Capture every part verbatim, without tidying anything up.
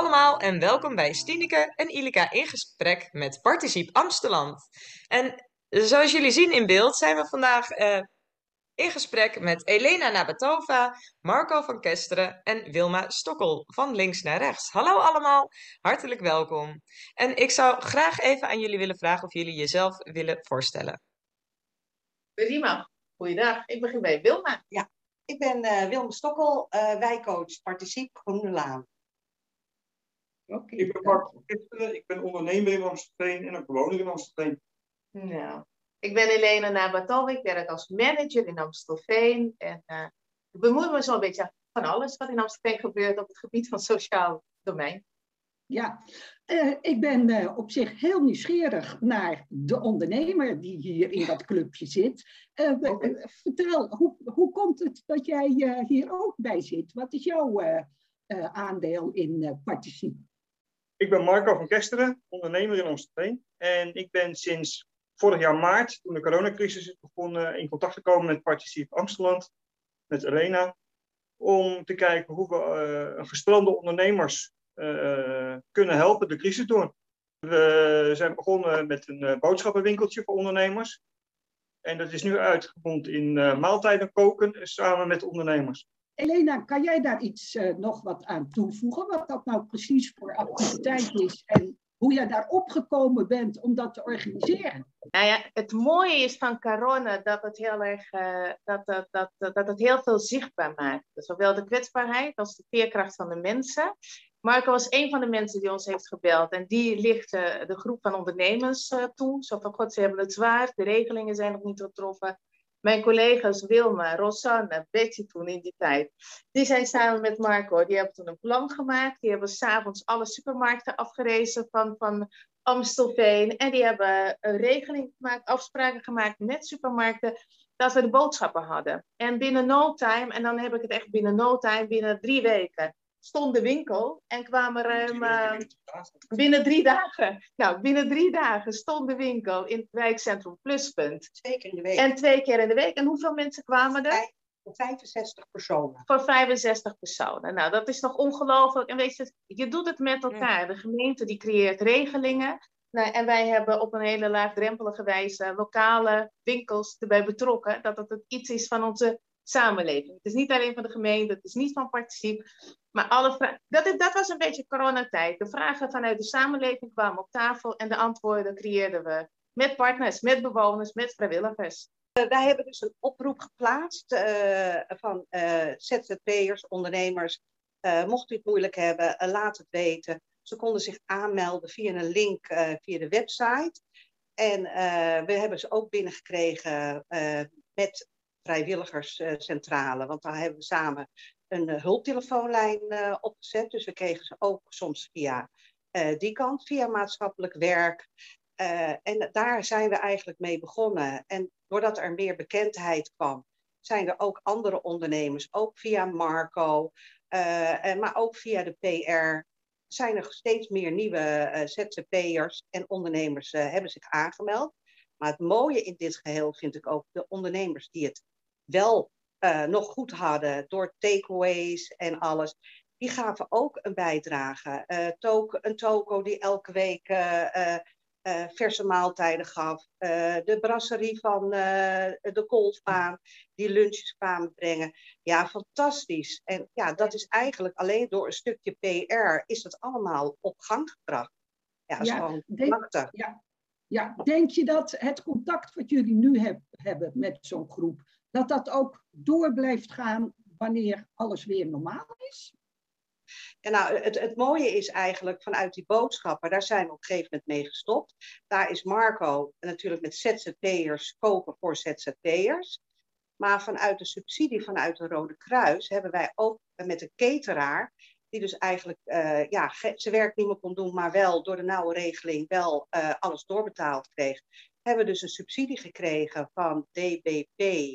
allemaal en welkom bij Stineke en Ilka in gesprek met Participe Amsterdam. En zoals jullie zien in beeld zijn we vandaag uh, in gesprek met Elena Nabatova, Marco van Kesteren en Wilma Stokkel van links naar rechts. Hallo allemaal, hartelijk welkom. En ik zou graag even aan jullie willen vragen of jullie jezelf willen voorstellen. Prima, goeiedag. Ik begin bij Wilma. Ja. Ik ben uh, Wilma Stokkel, uh, wijkcoach Participe Groningen. Okay, ik ben Marco van Kesteren, ik ben ondernemer in Amstelveen en een bewoner in Amstelveen. Nou, ik ben Elena Nabatova, ik werk als manager in Amstelveen. En uh, ik bemoei me zo'n beetje van alles wat in Amstelveen gebeurt op het gebied van sociaal domein. Ja, uh, ik ben uh, op zich heel nieuwsgierig naar de ondernemer die hier in dat clubje zit. Uh, okay. uh, vertel, hoe, hoe komt het dat jij uh, hier ook bij zit? Wat is jouw uh, uh, aandeel in uh, Participe? Ik ben Marco van Kesteren, ondernemer in Amsterdam. En ik ben sinds vorig jaar maart, toen de coronacrisis is begonnen, in contact gekomen met Participe Amsterdam, met Elena, om te kijken hoe we uh, gestrande ondernemers Uh, kunnen helpen de crisis door. We zijn begonnen met een uh, boodschappenwinkeltje voor ondernemers. En dat is nu uitgebond in uh, maaltijden koken samen met ondernemers. Elena, kan jij daar iets uh, nog wat aan toevoegen? Wat dat nou precies voor activiteit is en hoe jij daar opgekomen bent om dat te organiseren? Nou ja, het mooie is van corona dat het heel erg uh, dat, dat, dat, dat, dat het heel veel zichtbaar maakt. Zowel de kwetsbaarheid als de veerkracht van de mensen. Marco was een van de mensen die ons heeft gebeld. En die lichtte uh, de groep van ondernemers uh, toe. Zo van, god, ze hebben het zwaar. De regelingen zijn nog niet getroffen. Mijn collega's Wilma, Rosanne, Betty toen in die tijd. Die zijn samen met Marco. Die hebben toen een plan gemaakt. Die hebben s'avonds alle supermarkten afgerezen van, van Amstelveen. En die hebben een regeling gemaakt, afspraken gemaakt met supermarkten. Dat we de boodschappen hadden. En binnen no time, en dan heb ik het echt binnen no time, binnen drie weken. Stond de winkel en kwamen ruim uh, binnen drie dagen. Nou, binnen drie dagen stond de winkel in het wijkcentrum Pluspunt. Twee keer in de week. En twee keer in de week. En hoeveel mensen kwamen er? Voor vijfenzestig personen. Voor vijfenzestig personen. Nou, dat is nog ongelooflijk. En weet je, je doet het met elkaar. De gemeente die creëert regelingen. Nou, en wij hebben op een hele laagdrempelige wijze lokale winkels erbij betrokken. Dat het iets is van onze samenleving. Het is niet alleen van de gemeente, het is niet van Participe, maar alle vragen. Dat, is, dat was een beetje coronatijd. De vragen vanuit de samenleving kwamen op tafel en de antwoorden creëerden we met partners, met bewoners, met vrijwilligers. Uh, wij hebben dus een oproep geplaatst uh, van uh, Z Z P'ers, ondernemers. Uh, mocht u het moeilijk hebben, uh, laat het weten. Ze konden zich aanmelden via een link uh, via de website. En uh, we hebben ze ook binnengekregen uh, met vrijwilligerscentrale, want daar hebben we samen een uh, hulptelefoonlijn uh, opgezet. Dus we kregen ze ook soms via uh, die kant, via maatschappelijk werk. Uh, en daar zijn we eigenlijk mee begonnen. En doordat er meer bekendheid kwam, zijn er ook andere ondernemers, ook via Marco, uh, en, maar ook via de P R, zijn er steeds meer nieuwe uh, Z Z P'ers en ondernemers uh, hebben zich aangemeld. Maar het mooie in dit geheel vind ik ook de ondernemers die het wel uh, nog goed hadden door takeaways en alles. Die gaven ook een bijdrage. Uh, to- een toko die elke week uh, uh, uh, verse maaltijden gaf. Uh, de brasserie van uh, de golfbaan die lunches kwamen brengen. Ja, fantastisch. En ja, dat is eigenlijk alleen door een stukje P R is dat allemaal op gang gebracht. Ja, dat is ja, gewoon prachtig. Ja. Ja, denk je dat het contact wat jullie nu heb, hebben met zo'n groep, dat dat ook door blijft gaan wanneer alles weer normaal is? En nou, het, het mooie is eigenlijk vanuit die boodschappen, daar zijn we op een gegeven moment mee gestopt. Daar is Marco natuurlijk met Z Z P'ers kopen voor Z Z P'ers. Maar vanuit de subsidie vanuit de Rode Kruis hebben wij ook met een cateraar, die dus eigenlijk uh, ja, zijn werk niet meer kon doen, maar wel door de nauwe regeling wel uh, alles doorbetaald kreeg. Hebben we dus een subsidie gekregen van D B P. Uh,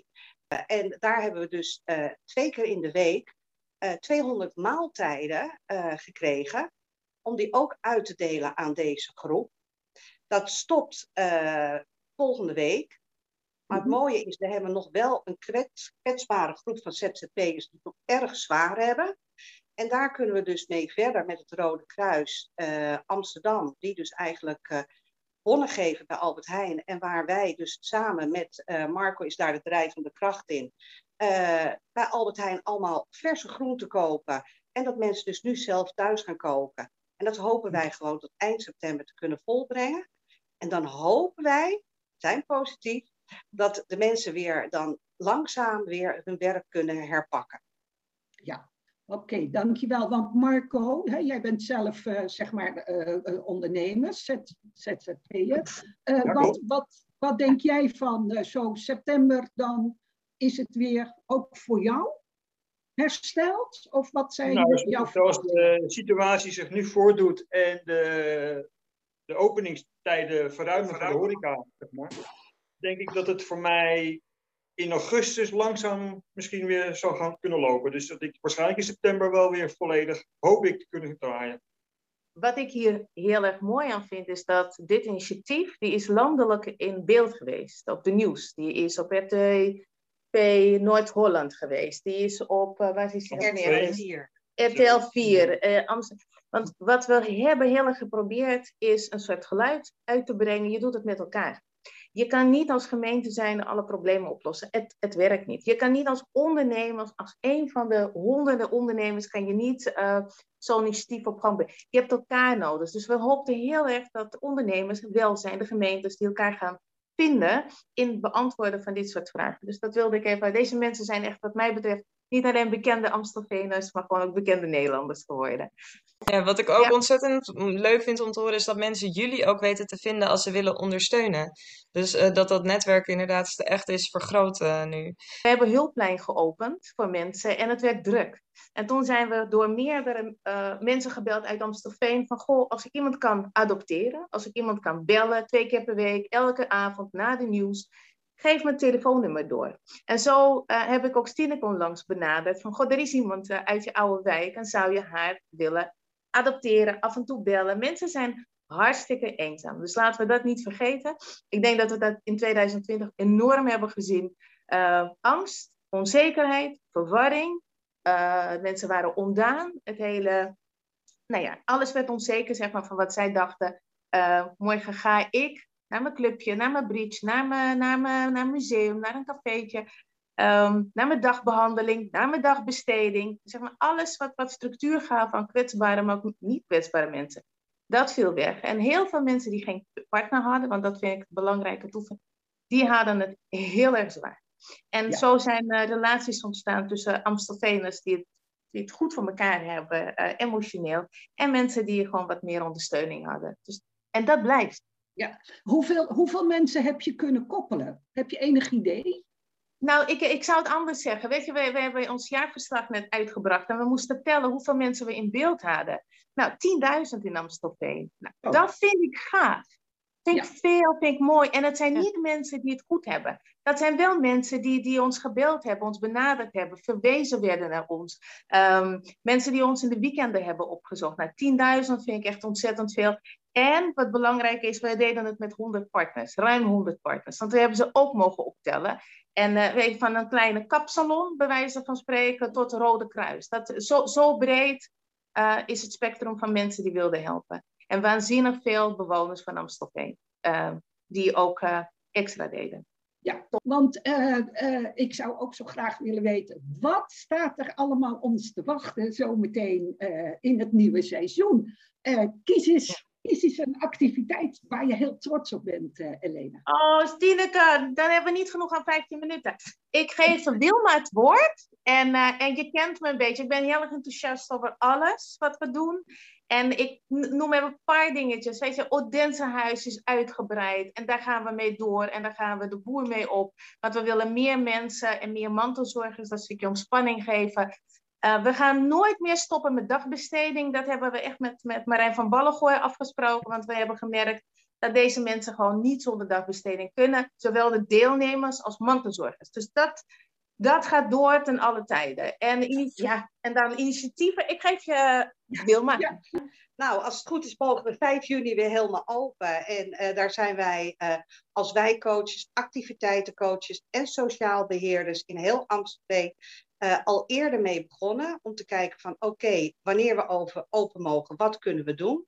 en daar hebben we dus uh, twee keer in de week uh, tweehonderd maaltijden uh, gekregen. Om die ook uit te delen aan deze groep. Dat stopt uh, volgende week. Maar het mooie is, we hebben nog wel een kwets, kwetsbare groep van Z Z P'ers die het ook erg zwaar hebben. En daar kunnen we dus mee verder met het Rode Kruis uh, Amsterdam, die dus eigenlijk uh, bonnen geven bij Albert Heijn. En waar wij dus samen met, uh, Marco is daar de drijvende kracht in, uh, bij Albert Heijn allemaal verse groenten kopen. En dat mensen dus nu zelf thuis gaan koken. En dat hopen wij gewoon tot eind september te kunnen volbrengen. En dan hopen wij, zijn positief, dat de mensen weer dan langzaam weer hun werk kunnen herpakken. Ja. Oké, okay, dankjewel. Want Marco, hè, jij bent zelf uh, zeg maar uh, ondernemer, Z Z P'er. Uh, ja, wat, wat, wat denk jij van uh, zo september dan? Is het weer ook voor jou hersteld? Of wat zijn nou, jouw Zoals de situatie zich nu voordoet en de, de openingstijden verruimen van de horeca, zeg maar, denk ik dat het voor mij in augustus langzaam misschien weer zou gaan kunnen lopen. Dus dat ik waarschijnlijk in september wel weer volledig, hoop ik, te kunnen draaien. Wat ik hier heel erg mooi aan vind, is dat dit initiatief, die is landelijk in beeld geweest. Op de nieuws. Die is op R T P Noord-Holland geweest. Die is op, uh, waar is die? R T L vier. R T L vier. Uh, Amsterdam. Want wat we hebben heel erg geprobeerd, is een soort geluid uit te brengen. Je doet het met elkaar. Je kan niet als gemeente zijn alle problemen oplossen. Het, het werkt niet. Je kan niet als ondernemer, als een van de honderden ondernemers, kan je niet uh, zo'n initiatief op gang brengen. Je hebt elkaar nodig. Dus we hoopten heel erg dat de ondernemers wel zijn, de gemeentes die elkaar gaan vinden in het beantwoorden van dit soort vragen. Dus dat wilde ik even. Deze mensen zijn echt, wat mij betreft, niet alleen bekende Amstelveeners, maar gewoon ook bekende Nederlanders geworden. Ja, wat ik ook ja. ontzettend leuk vind om te horen, is dat mensen jullie ook weten te vinden als ze willen ondersteunen. Dus uh, dat dat netwerk inderdaad echt is vergroot uh, nu. We hebben hulplijn geopend voor mensen en het werd druk. En toen zijn we door meerdere uh, mensen gebeld uit Amstelveen van, goh, als ik iemand kan adopteren, als ik iemand kan bellen, twee keer per week, elke avond na de nieuws, geef mijn telefoonnummer door. En zo uh, heb ik ook Stineke onlangs benaderd. Van, god, er is iemand uh, uit je oude wijk. En zou je haar willen adopteren, af en toe bellen. Mensen zijn hartstikke eenzaam. Dus laten we dat niet vergeten. Ik denk dat we dat in twintig twintig enorm hebben gezien. Uh, angst, onzekerheid, verwarring. Uh, mensen waren ondaan. Het hele, nou ja, alles werd onzeker, zeg maar, van wat zij dachten. Uh, morgen ga ik naar mijn clubje, naar mijn bridge, naar mijn, naar mijn, naar mijn museum, naar een cafeetje, um, naar mijn dagbehandeling, naar mijn dagbesteding. Zeg maar alles wat, wat structuur gaf aan kwetsbare, maar ook niet kwetsbare mensen. Dat viel weg. En heel veel mensen die geen partner hadden, want dat vind ik een belangrijke toevoeging, die hadden het heel erg zwaar. En ja. zo zijn uh, relaties ontstaan tussen Amstelveeners die het, die het goed voor elkaar hebben, uh, emotioneel, en mensen die gewoon wat meer ondersteuning hadden. Dus, en dat blijft. Ja, hoeveel, hoeveel mensen heb je kunnen koppelen? Heb je enig idee? Nou, ik, ik zou het anders zeggen. Weet je, we, we hebben ons jaarverslag net uitgebracht en we moesten tellen hoeveel mensen we in beeld hadden. Nou, tienduizend in Amstelveen. Nou, oh. Dat vind ik gaaf. Vind ik ja. veel, vind ik mooi. En het zijn niet ja. mensen die het goed hebben. Dat zijn wel mensen die, die ons gebeld hebben, ons benaderd hebben, verwezen werden naar ons. Um, mensen die ons in de weekenden hebben opgezocht. Nou, tienduizend vind ik echt ontzettend veel. En wat belangrijk is, wij deden het met honderd partners, ruim honderd partners. Want we hebben ze ook mogen optellen. En uh, weet, van een kleine kapsalon, bij wijze van spreken, tot Rode Kruis. Dat, zo, zo breed uh, is het spectrum van mensen die wilden helpen. En waanzinnig veel bewoners van Amstelveen, uh, die ook uh, extra deden. Ja, want uh, uh, ik zou ook zo graag willen weten, wat staat er allemaal ons te wachten zometeen uh, in het nieuwe seizoen? Uh, kies eens. Is iets een activiteit waar je heel trots op bent, uh, Elena? Oh, Stineke, dan hebben we niet genoeg aan vijftien minuten. Ik geef Wilma het woord. En, uh, en je kent me een beetje. Ik ben heel erg enthousiast over alles wat we doen. En ik noem even een paar dingetjes. Weet je, Odensehuis is uitgebreid. En daar gaan we mee door. En daar gaan we de boer mee op. Want we willen meer mensen en meer mantelzorgers. Dat stukje ontspanning geven. Uh, we gaan nooit meer stoppen met dagbesteding. Dat hebben we echt met, met Marijn van Ballengooij afgesproken. Want we hebben gemerkt dat deze mensen gewoon niet zonder dagbesteding kunnen. Zowel de deelnemers als mantelzorgers. Dus dat Dat gaat door ten alle tijden. En, ja, en dan initiatieven. Ik geef je, Wilma. Ja. Nou, als het goed is, mogen we vijf juni weer helemaal open. En uh, daar zijn wij uh, als wijkcoaches, activiteitencoaches en sociaal beheerders in heel Amsterdam uh, al eerder mee begonnen. Om te kijken van oké, okay, wanneer we over open mogen, wat kunnen we doen?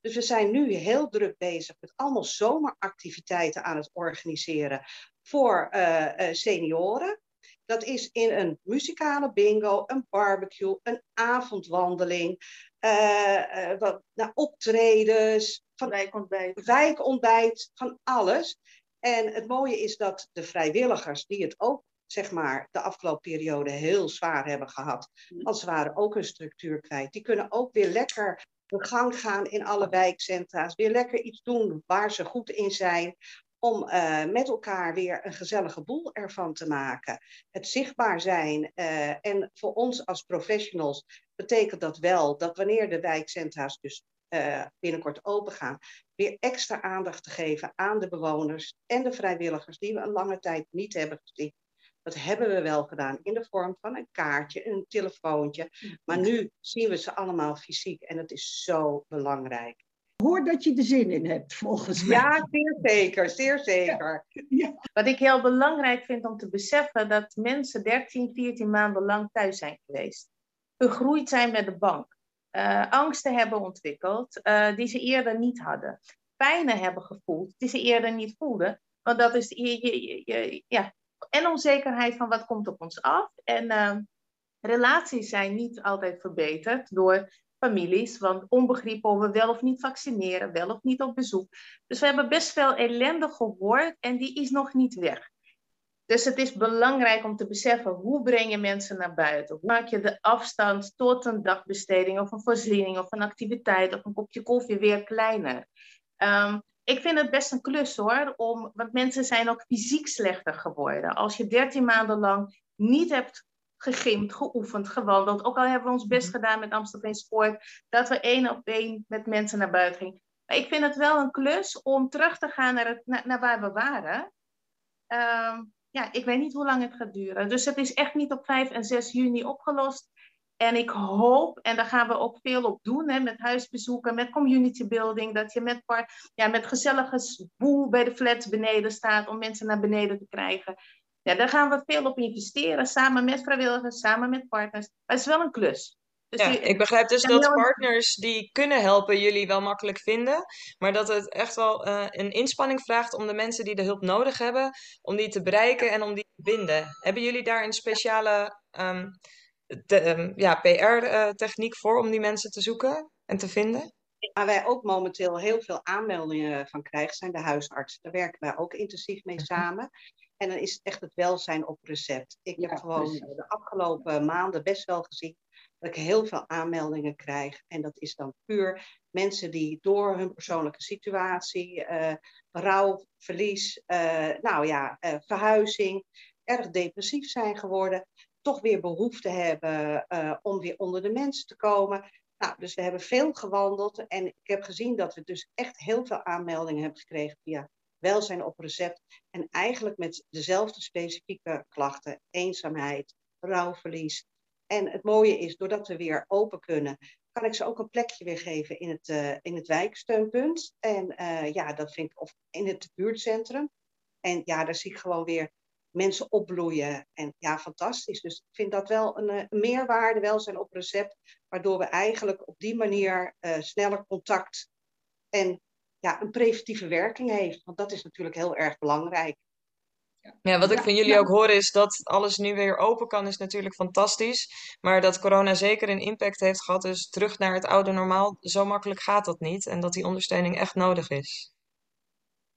Dus we zijn nu heel druk bezig met allemaal zomeractiviteiten aan het organiseren voor uh, senioren. Dat is in een muzikale bingo, een barbecue, een avondwandeling, uh, wat, nou, optredens, van wijkontbijt. wijkontbijt, van alles. En het mooie is dat de vrijwilligers die het ook, zeg maar, de afgelopen periode heel zwaar hebben gehad, als ze waren ook een structuur kwijt, die kunnen ook weer lekker de gang gaan in alle wijkcentra's, weer lekker iets doen waar ze goed in zijn, om uh, met elkaar weer een gezellige boel ervan te maken. Het zichtbaar zijn. Uh, en voor ons als professionals betekent dat wel dat wanneer de wijkcentra's dus uh, binnenkort open gaan, weer extra aandacht te geven aan de bewoners en de vrijwilligers die we een lange tijd niet hebben gezien. Dat hebben we wel gedaan in de vorm van een kaartje, een telefoontje. Maar nu zien we ze allemaal fysiek en dat is zo belangrijk. Hoor dat je er zin in hebt, volgens mij. Ja, zeer zeker, zeer zeker. Ja, ja. Wat ik heel belangrijk vind om te beseffen, dat mensen dertien, veertien maanden lang thuis zijn geweest. Gegroeid zijn met de bank. Uh, angsten hebben ontwikkeld uh, die ze eerder niet hadden. Pijnen hebben gevoeld die ze eerder niet voelden. Want dat is je, je, je, je, ja. En onzekerheid van wat komt op ons af. En uh, relaties zijn niet altijd verbeterd door families, want onbegrip of we wel of niet vaccineren, wel of niet op bezoek. Dus we hebben best veel ellende gehoord en die is nog niet weg. Dus het is belangrijk om te beseffen, hoe breng je mensen naar buiten? Hoe maak je de afstand tot een dagbesteding of een voorziening of een activiteit of een kopje koffie weer kleiner? Um, ik vind het best een klus hoor, om, want mensen zijn ook fysiek slechter geworden. Als je dertien maanden lang niet hebt gegimd, geoefend, gewandeld. Ook al hebben we ons best gedaan met Amstelveen Sport, dat we één op één met mensen naar buiten gingen. Maar ik vind het wel een klus om terug te gaan naar, het, naar, naar waar we waren. Uh, ja, ik weet niet hoe lang het gaat duren. Dus het is echt niet op vijf en zes juni opgelost. En ik hoop, en daar gaan we ook veel op doen, hè, met huisbezoeken, met community building, dat je met, ja, met gezellige boel bij de flats beneden staat om mensen naar beneden te krijgen. Ja, daar gaan we veel op investeren, samen met vrijwilligers, samen met partners. Maar het is wel een klus. Dus ja, die, ik begrijp dus dat wel partners die kunnen helpen jullie wel makkelijk vinden. Maar dat het echt wel uh, een inspanning vraagt om de mensen die de hulp nodig hebben, om die te bereiken en om die te binden. Hebben jullie daar een speciale um, um, ja, P R-techniek voor om die mensen te zoeken en te vinden? Waar wij ook momenteel heel veel aanmeldingen van krijgen, zijn de huisartsen. Daar werken wij ook intensief mee samen. En dan is het echt het welzijn op recept. Ik heb ja, gewoon precies. de afgelopen maanden best wel gezien dat ik heel veel aanmeldingen krijg. En dat is dan puur mensen die door hun persoonlijke situatie, uh, rouw, verlies, uh, nou ja, uh, verhuizing, erg depressief zijn geworden. Toch weer behoefte hebben uh, om weer onder de mensen te komen. Nou, dus we hebben veel gewandeld. En ik heb gezien dat we dus echt heel veel aanmeldingen hebben gekregen via welzijn op recept en eigenlijk met dezelfde specifieke klachten, eenzaamheid, rouwverlies. En het mooie is, doordat we weer open kunnen, kan ik ze ook een plekje weer geven in het, uh, in het wijksteunpunt. En uh, ja, dat vind ik, of in het buurtcentrum. En ja, daar zie ik gewoon weer mensen opbloeien. En ja, fantastisch. Dus ik vind dat wel een, een meerwaarde, welzijn op recept, waardoor we eigenlijk op die manier uh, sneller contact en ja, een preventieve werking heeft. Want dat is natuurlijk heel erg belangrijk. Ja, wat ik ja, van jullie ja. ook hoor is dat alles nu weer open kan, is natuurlijk fantastisch. Maar dat corona zeker een impact heeft gehad. Dus terug naar het oude normaal, zo makkelijk gaat dat niet. En dat die ondersteuning echt nodig is.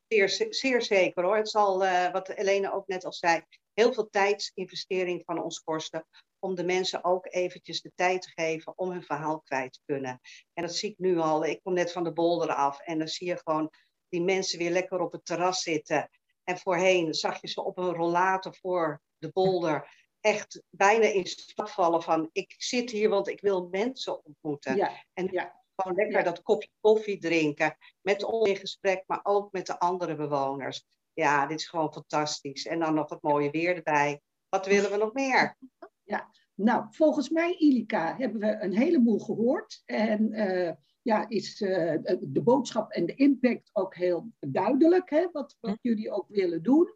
Zeer, zeer zeker hoor. Het zal, uh, wat Elena ook net al zei, heel veel tijdsinvestering van ons kosten. Om de mensen ook eventjes de tijd te geven om hun verhaal kwijt te kunnen. En dat zie ik nu al. Ik kom net van de Bolder af. En dan zie je gewoon die mensen weer lekker op het terras zitten. En voorheen zag je ze op een rollator voor de Bolder. Echt bijna in slaap vallen van, ik zit hier want ik wil mensen ontmoeten. Ja, en ja. gewoon lekker ja. dat kopje koffie drinken. Met ons in gesprek, maar ook met de andere bewoners. Ja, dit is gewoon fantastisch. En dan nog het mooie weer erbij. Wat willen we nog meer? Ja, nou, volgens mij, Ilika, hebben we een heleboel gehoord. En uh, ja, is uh, de boodschap en de impact ook heel duidelijk, hè, wat, wat jullie ook willen doen.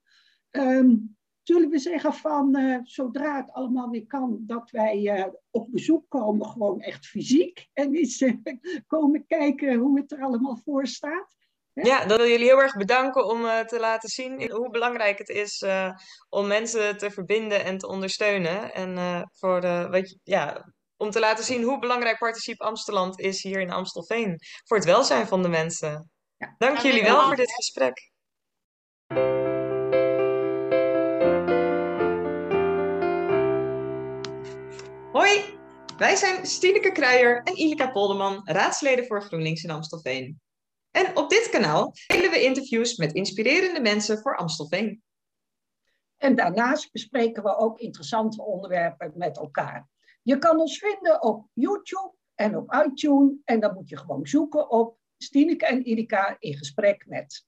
Um, Zullen we zeggen van, uh, zodra het allemaal weer kan, dat wij uh, op bezoek komen, gewoon echt fysiek. En eens uh, komen kijken hoe het er allemaal voor staat. Hè? Ja, dan wil jullie heel erg bedanken om uh, te laten zien hoe belangrijk het is uh, om mensen te verbinden en te ondersteunen. En uh, voor de, wat je, ja, om te laten zien hoe belangrijk Participe Amsterdam is hier in Amstelveen. Voor het welzijn van de mensen. Ja. Dank, Dank jullie wel voor dit gesprek. Hoi, wij zijn Stineke Kruijer en Ilka Polderman, raadsleden voor GroenLinks in Amstelveen. En op dit kanaal delen we interviews met inspirerende mensen voor Amstelveen. En daarnaast bespreken we ook interessante onderwerpen met elkaar. Je kan ons vinden op YouTube en op iTunes en dan moet je gewoon zoeken op Stineke en Ilka in gesprek met.